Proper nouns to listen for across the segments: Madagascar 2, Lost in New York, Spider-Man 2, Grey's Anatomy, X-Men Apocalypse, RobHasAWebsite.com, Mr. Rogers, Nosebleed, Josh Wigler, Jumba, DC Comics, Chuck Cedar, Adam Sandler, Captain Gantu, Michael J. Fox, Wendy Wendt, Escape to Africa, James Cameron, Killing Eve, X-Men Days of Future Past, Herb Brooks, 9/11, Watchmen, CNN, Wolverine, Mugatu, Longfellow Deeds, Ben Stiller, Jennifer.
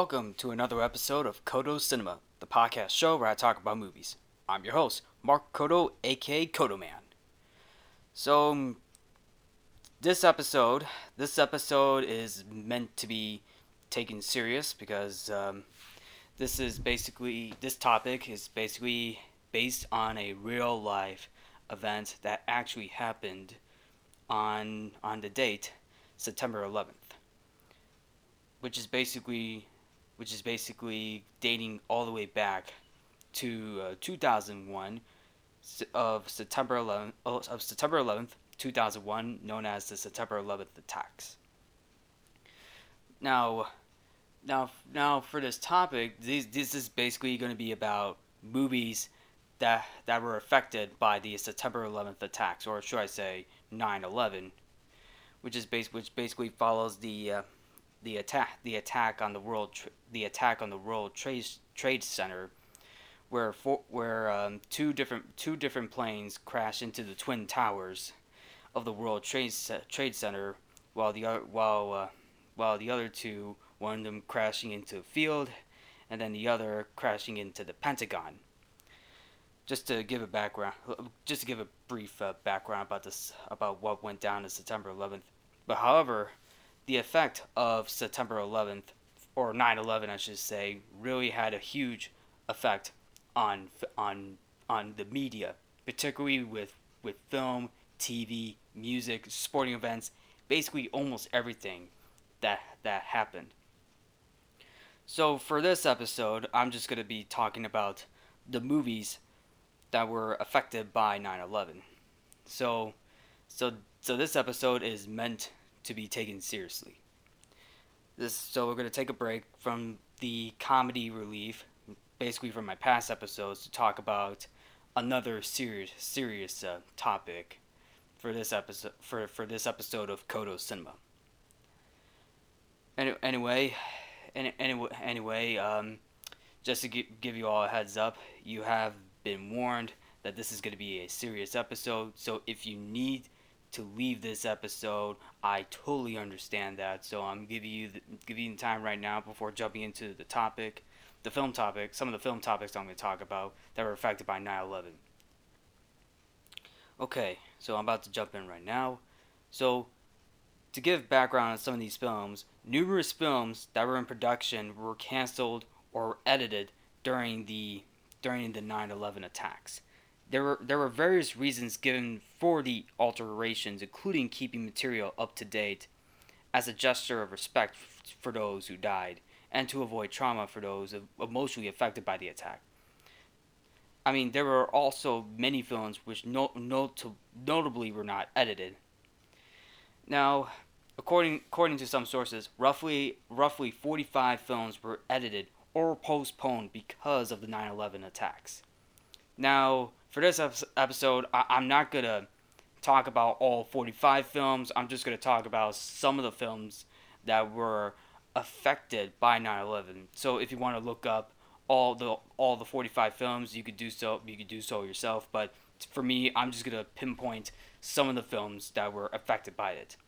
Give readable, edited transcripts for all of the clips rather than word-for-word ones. Welcome to another episode of Codo Cinema, the podcast show where I talk about movies. I'm your host, Mark Codo, aka Codo Man. So, this episode is meant to be taken serious because this topic is basically based on a real life event that actually happened on the date September 11th, which is basically dating all the way back to 2001 of September 11th, 2001, known as the September 11th attacks. Now for this topic, this is basically going to be about movies that were affected by the September 11th attacks, or should I say 9/11, which basically follows the attack on the World Trade Center, where two different planes crashed into the twin towers of the World Trade Center, while the other two, one of them crashing into a field, and then the other crashing into the Pentagon. Just to give a brief background about what went down on September 11th. But however, the effect of September 11th, or 9/11, I should say, really had a huge effect on the media, particularly with film, TV, music, sporting events, basically almost everything that happened. So for this episode, I'm just going to be talking about the movies that were affected by 9/11. So this episode is meant to be taken seriously. So we're going to take a break from the comedy relief, basically from my past episodes, to talk about another serious topic for this episode of Codo Cinema. Anyway, just to give you all a heads up, you have been warned that this is going to be a serious episode. So if you need to leave this episode, I totally understand that. So I'm giving you time right now before jumping into some of the film topics I'm going to talk about that were affected by 9/11. Okay, so I'm about to jump in right now. So to give background on some of these films, numerous films that were in production were canceled or edited during the 9/11 attacks. There were various reasons given for the alterations, including keeping material up to date as a gesture of respect for those who died and to avoid trauma for those emotionally affected by the attack. I mean, there were also many films which notably were not edited. Now, according to some sources, roughly 45 films were edited or postponed because of the 9/11 attacks. Now, for this episode, I'm not going to talk about all 45 films. I'm just going to talk about some of the films that were affected by 9/11. So if you want to look up all the 45 films, you could do so yourself, but for me, I'm just going to pinpoint some of the films that were affected by it.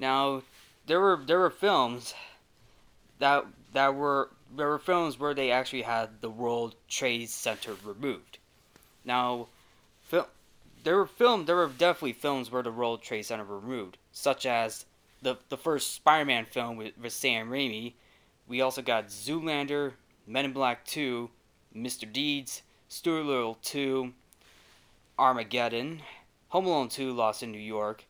Now, there were films that were films where they actually had the World Trade Center removed. Now, there were definitely films where the World Trade Center were removed, such as the first Spider-Man film with Sam Raimi. We also got Zoolander, Men in Black 2, Mr. Deeds, Stuart Little 2, Armageddon, Home Alone 2, Lost in New York,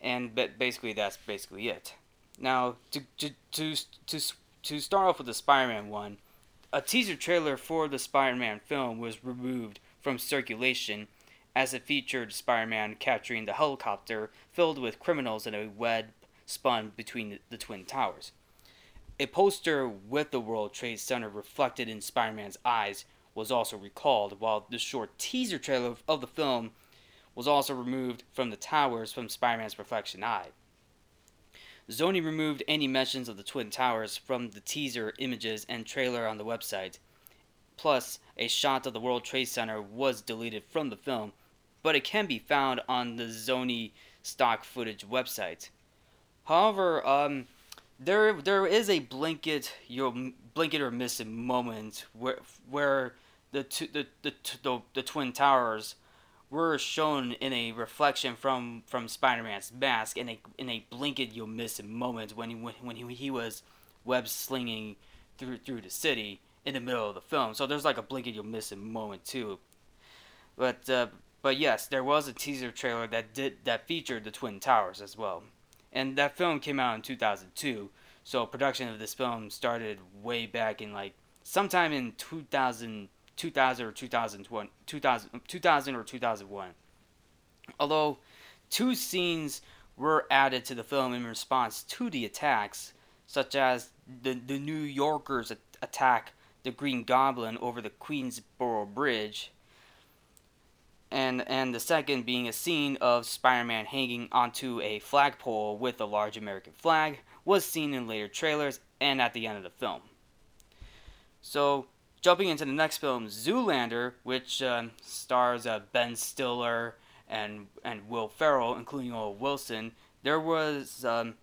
and that's basically it. Now, to start off with the Spider-Man one, a teaser trailer for the Spider-Man film was removed from circulation as it featured Spider-Man capturing the helicopter filled with criminals in a web spun between the Twin Towers. A poster with the World Trade Center reflected in Spider-Man's eyes was also recalled, while the short teaser trailer of the film was also removed from the towers from Spider-Man's reflection eye. Sony removed any mentions of the Twin Towers from the teaser images and trailer on the website. Plus, a shot of the World Trade Center was deleted from the film, but it can be found on the Sony stock footage website. However, there is a blanket or miss it moment where the Twin Towers were shown in a reflection from Spider-Man's mask in a blanket you'll miss it moment when he was web slinging through the city in the middle of the film. So there's like a blanket you'll miss it moment too. But yes, there was a teaser trailer that featured the Twin Towers as well. And that film came out in 2002, so production of this film started way back in sometime in 2000 or 2001. Although, 2 scenes were added to the film in response to the attacks, such as the New Yorkers attack the Green Goblin over the Queensboro Bridge, and the second being a scene of Spider-Man hanging onto a flagpole with a large American flag was seen in later trailers and at the end of the film. So, jumping into the next film, Zoolander, which stars Ben Stiller and Will Ferrell, including Owen Wilson, there was a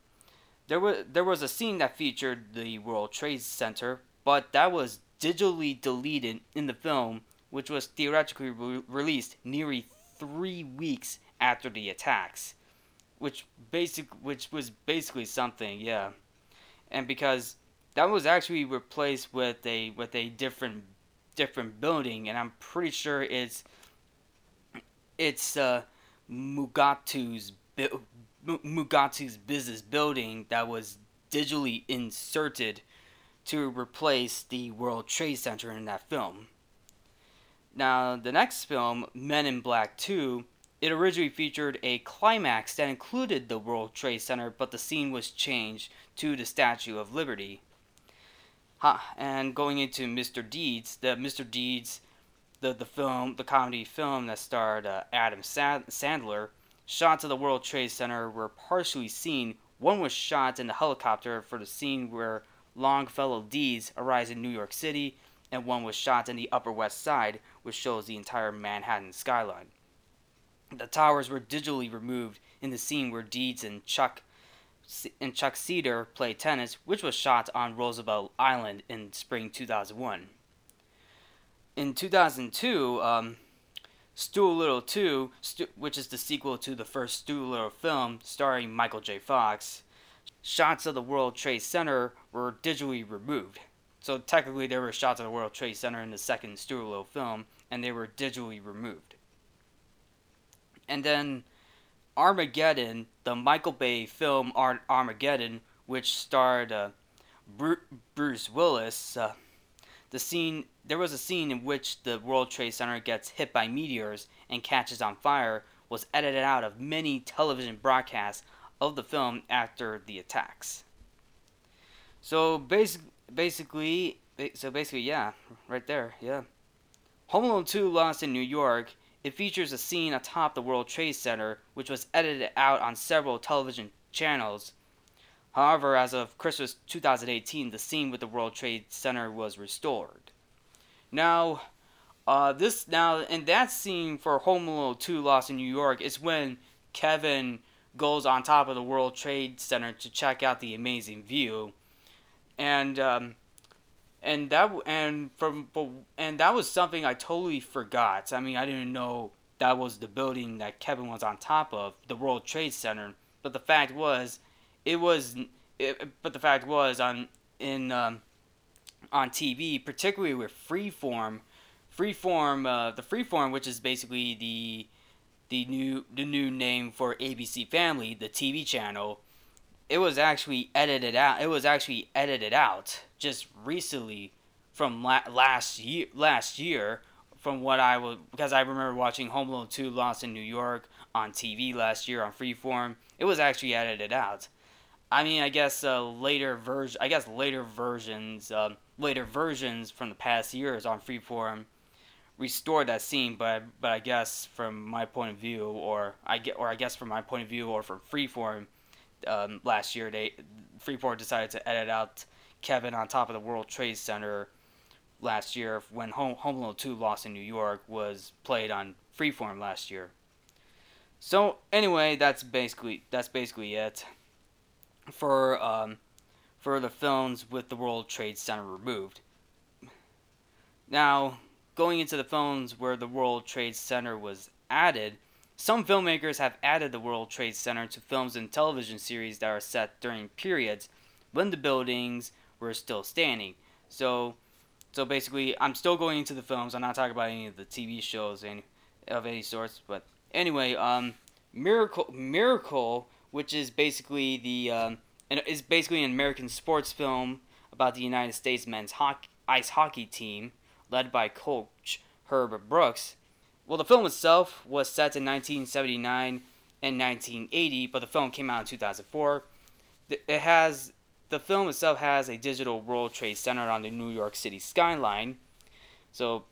scene that featured the World Trade Center, but that was digitally deleted in the film, which was theoretically released nearly 3 weeks after the attacks, which was basically something, yeah. And because that was actually replaced with a different building, and I'm pretty sure it's Mugatu's business building that was digitally inserted to replace the World Trade Center in that film. Now, the next film, Men in Black 2, it originally featured a climax that included the World Trade Center, but the scene was changed to the Statue of Liberty. And going into Mr. Deeds, the film, the comedy film that starred Adam Sandler, shots of the World Trade Center were partially seen. One was shot in the helicopter for the scene where Longfellow Deeds arrives in New York City, and one was shot in the Upper West Side, which shows the entire Manhattan skyline. The towers were digitally removed in the scene where Deeds and Chuck Cedar play tennis, which was shot on Roosevelt Island in spring 2001. In 2002, Stuart Little Two, which is the sequel to the first Stuart Little film starring Michael J. Fox, shots of the World Trade Center were digitally removed. So technically there were shots of the World Trade Center in the second Stuart Little film, and they were digitally removed. And then Armageddon, the Michael Bay film Armageddon, which starred Bruce Willis, there was a scene in which the World Trade Center gets hit by meteors and catches on fire, was edited out of many television broadcasts of the film after the attacks. So basically, yeah, right there, yeah. Home Alone 2, Lost in New York, it features a scene atop the World Trade Center, which was edited out on several television channels. However, as of Christmas 2018, the scene with the World Trade Center was restored. Now, in that scene for Home Alone 2, Lost in New York, is when Kevin goes on top of the World Trade Center to check out the amazing view, and that was something I totally forgot. I mean, I didn't know that was the building that Kevin was on top of, the World Trade Center. But the fact was, on TV, particularly with Freeform, which is basically the new name for ABC Family, the TV channel. It was actually edited out. Just recently from last year from what I was, because I remember watching Home Alone 2 Lost in New York on TV last year on Freeform. It was actually edited out. I mean, I guess later versions from the past years on Freeform restored that scene, but I guess from my point of view, or from Freeform, last year Freeform decided to edit out Kevin on top of the World Trade Center last year when Home Alone 2 Lost in New York was played on Freeform last year. So anyway, that's basically it for for the films with the World Trade Center removed. Now, going into the films where the World Trade Center was added, some filmmakers have added the World Trade Center to films and television series that are set during periods when the buildings were still standing. So basically, I'm still going into the films. I'm not talking about any of the TV shows of any sorts. But anyway, Miracle, which is basically an American sports film about the United States men's ice hockey team led by coach Herb Brooks. Well, the film itself was set in 1979 and 1980, but the film came out in 2004. The film itself has a digital World Trade Center on the New York City skyline. So,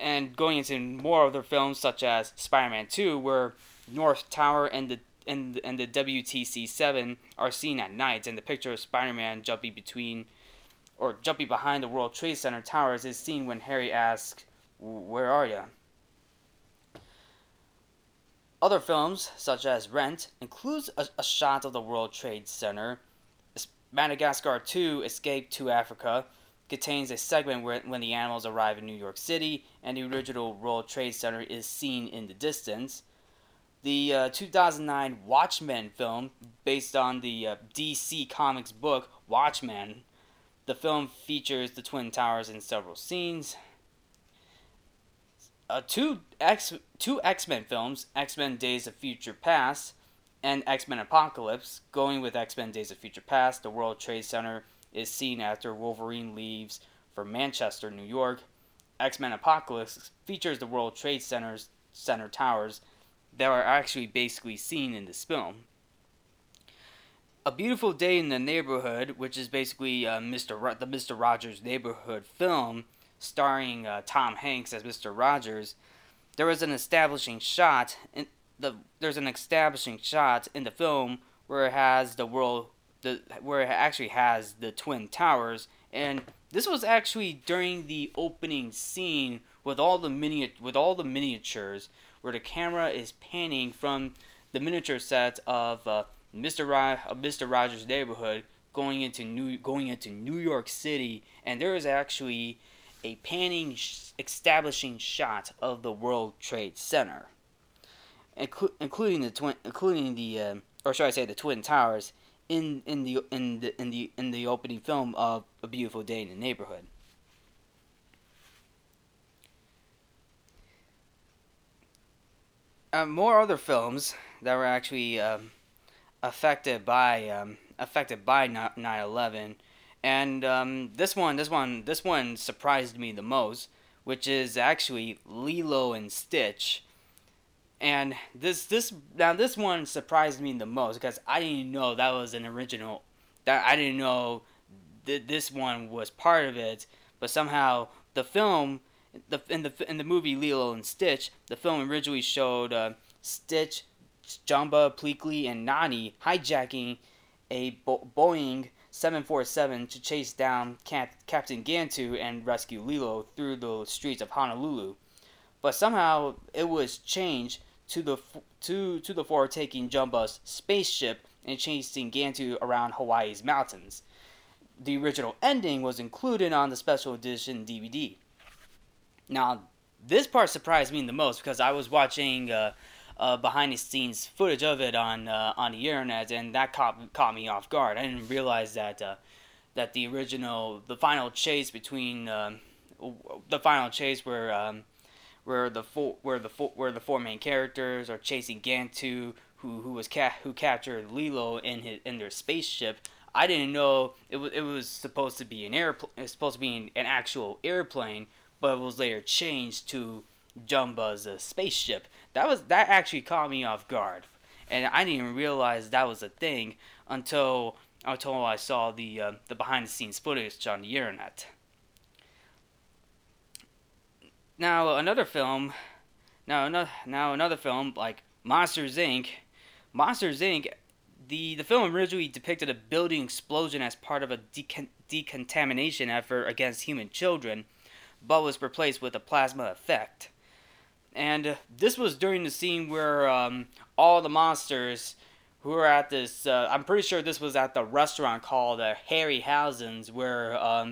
and going into more other films such as Spider-Man 2, where North Tower and the WTC-7 are seen at night, and the picture of Spider-Man jumping behind the World Trade Center towers is seen when Harry asks, "Where are ya?" Other films, such as Rent, includes a shot of the World Trade Center. Madagascar 2, Escape to Africa, contains a segment when the animals arrive in New York City, and the original World Trade Center is seen in the distance. The 2009 Watchmen film, based on the DC Comics book Watchmen, the film features the Twin Towers in several scenes. Two X-Men films, X-Men Days of Future Past, and X-Men Apocalypse. Going with X-Men Days of Future Past, the World Trade Center is seen after Wolverine leaves for Manchester, New York. X-Men Apocalypse features the World Trade Center's center towers that are actually basically seen in this film. A Beautiful Day in the Neighborhood, which is basically the Mr. Rogers neighborhood film, starring Tom Hanks as Mr. Rogers. There's an establishing shot in the film where it has where it actually has the Twin Towers, and this was actually during the opening scene with all the miniatures, where the camera is panning from the miniature set of Mr. Rogers' neighborhood going into New York City, and there is actually a panning establishing shot of the World Trade Center, including the Twin Towers in the opening film of A Beautiful Day in the Neighborhood. More other films that were actually affected by 9/11, and this one surprised me the most, which is actually Lilo and Stitch. And this one surprised me the most because I didn't know that was an original. I didn't know this one was part of it, but somehow in the movie Lilo and Stitch, the film originally showed Stitch, Jumba, Pleakley, and Nani hijacking a Boeing 747 to chase down Captain Gantu and rescue Lilo through the streets of Honolulu. But somehow it was changed to the four taking Jumba's spaceship and chasing Gantu around Hawaii's mountains. The original ending was included on the special edition DVD. Now, this part surprised me the most because I was watching behind the scenes footage of it on the internet, and that caught me off guard. I didn't realize that the final chase where the four main characters are chasing Gantu, who captured Lilo in their spaceship. I didn't know it was supposed to be an actual airplane, but it was later changed to Jumba's spaceship. That actually caught me off guard, and I didn't even realize that was a thing until I saw the behind the scenes footage on the internet. Now another film like Monsters, Inc. Monsters, Inc. The film originally depicted a building explosion as part of a decontamination effort against human children, but was replaced with a plasma effect. And this was during the scene where all the monsters we were at this, I'm pretty sure this was at the restaurant called Harryhausen's, where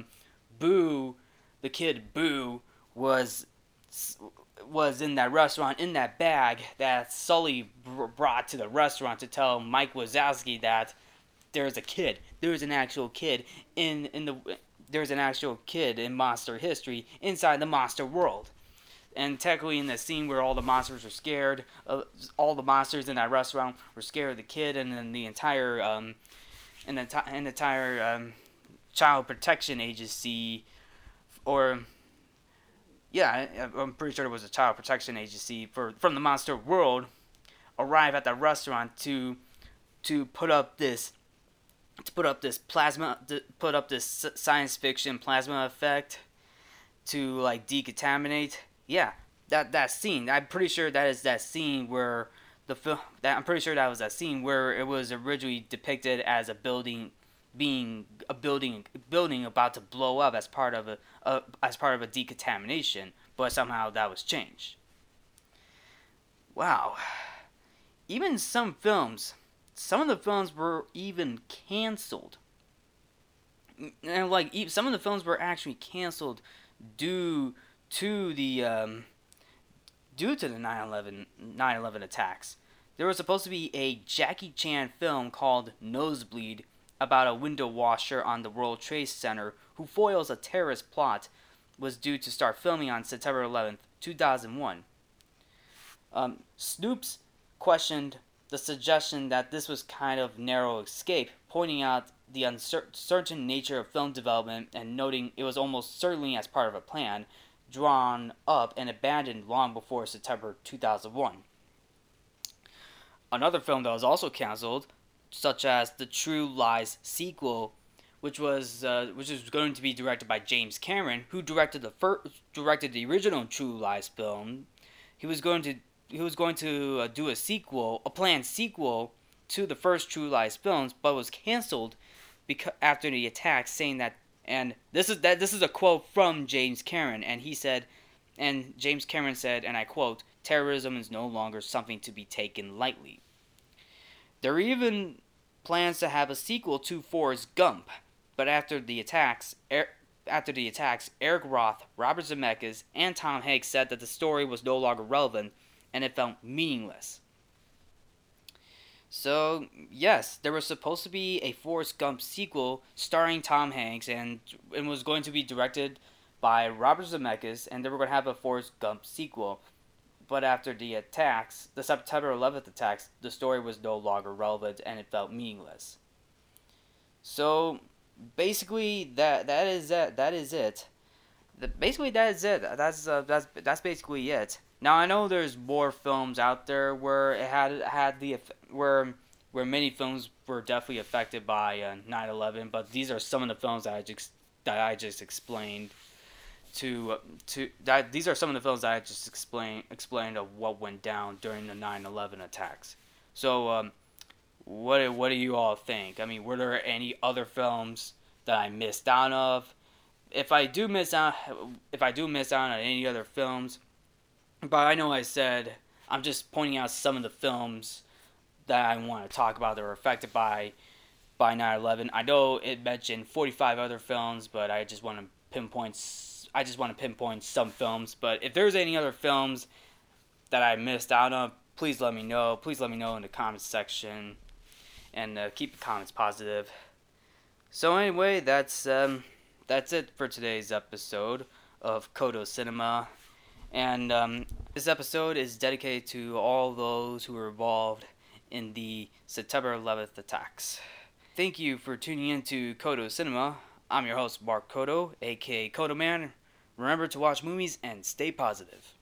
Boo, the kid Boo, was in that restaurant, in that bag that Sully brought to the restaurant to tell Mike Wazowski that there's a kid, there's an actual kid there's an actual kid in monster history inside the monster world. And technically, in the scene where all the monsters were scared, all the monsters in that restaurant were scared of the kid, and then the entire, Child Protection Agency, I'm pretty sure it was a Child Protection Agency from the monster world, arrive at the restaurant to put up this science fiction plasma effect to like decontaminate. Yeah, that scene. I'm pretty sure that was that scene where it was originally depicted as a building being a building about to blow up as part of a decontamination, but somehow that was changed. Wow. Even some of the films were even canceled. And some of the films were actually canceled due to the 9/11 attacks. There was supposed to be a Jackie Chan film called Nosebleed about a window washer on the World Trade Center who foils a terrorist plot, was due to start filming on September 11th, 2001. Snoops questioned the suggestion that this was kind of narrow escape, pointing out the uncertain nature of film development and noting it was almost certainly as part of a plan, drawn up and abandoned long before September 2001. Another film that was also canceled, such as the True Lies sequel, which is going to be directed by James Cameron, who directed the original True Lies film. He was going to do a planned sequel to the first True Lies films, but was canceled after the attack, saying that. And this is a quote from James Cameron, and he said, and James Cameron said, and I quote, "Terrorism is no longer something to be taken lightly." There are even plans to have a sequel to Forrest Gump, but after the attacks, Eric Roth, Robert Zemeckis, and Tom Hanks said that the story was no longer relevant and it felt meaningless. So, yes, there was supposed to be a Forrest Gump sequel starring Tom Hanks and was going to be directed by Robert Zemeckis, and they were going to have a Forrest Gump sequel. But after the September 11th attacks, the story was no longer relevant and it felt meaningless. So, basically, that is it. That's basically it. Now, I know there's more films out there where it had many films were definitely affected by 9/11, but these are some of the films that I just explained of what went down during the 9/11 attacks. So, what do you all think? I mean, were there any other films that I missed out of? If I do miss out on any other films. But I know I said, I'm just pointing out some of the films that I want to talk about that were affected by 9/11. I know it mentioned 45 other films, but I just want to pinpoint some films. But if there's any other films that I missed out on, please let me know. Please let me know in the comments section, and keep the comments positive. So anyway, that's it for today's episode of Codo Cinema. And this episode is dedicated to all those who were involved in the September 11th attacks. Thank you for tuning in to Codo Cinema. I'm your host, Mark Codo, aka Codo Man. Remember to watch movies and stay positive.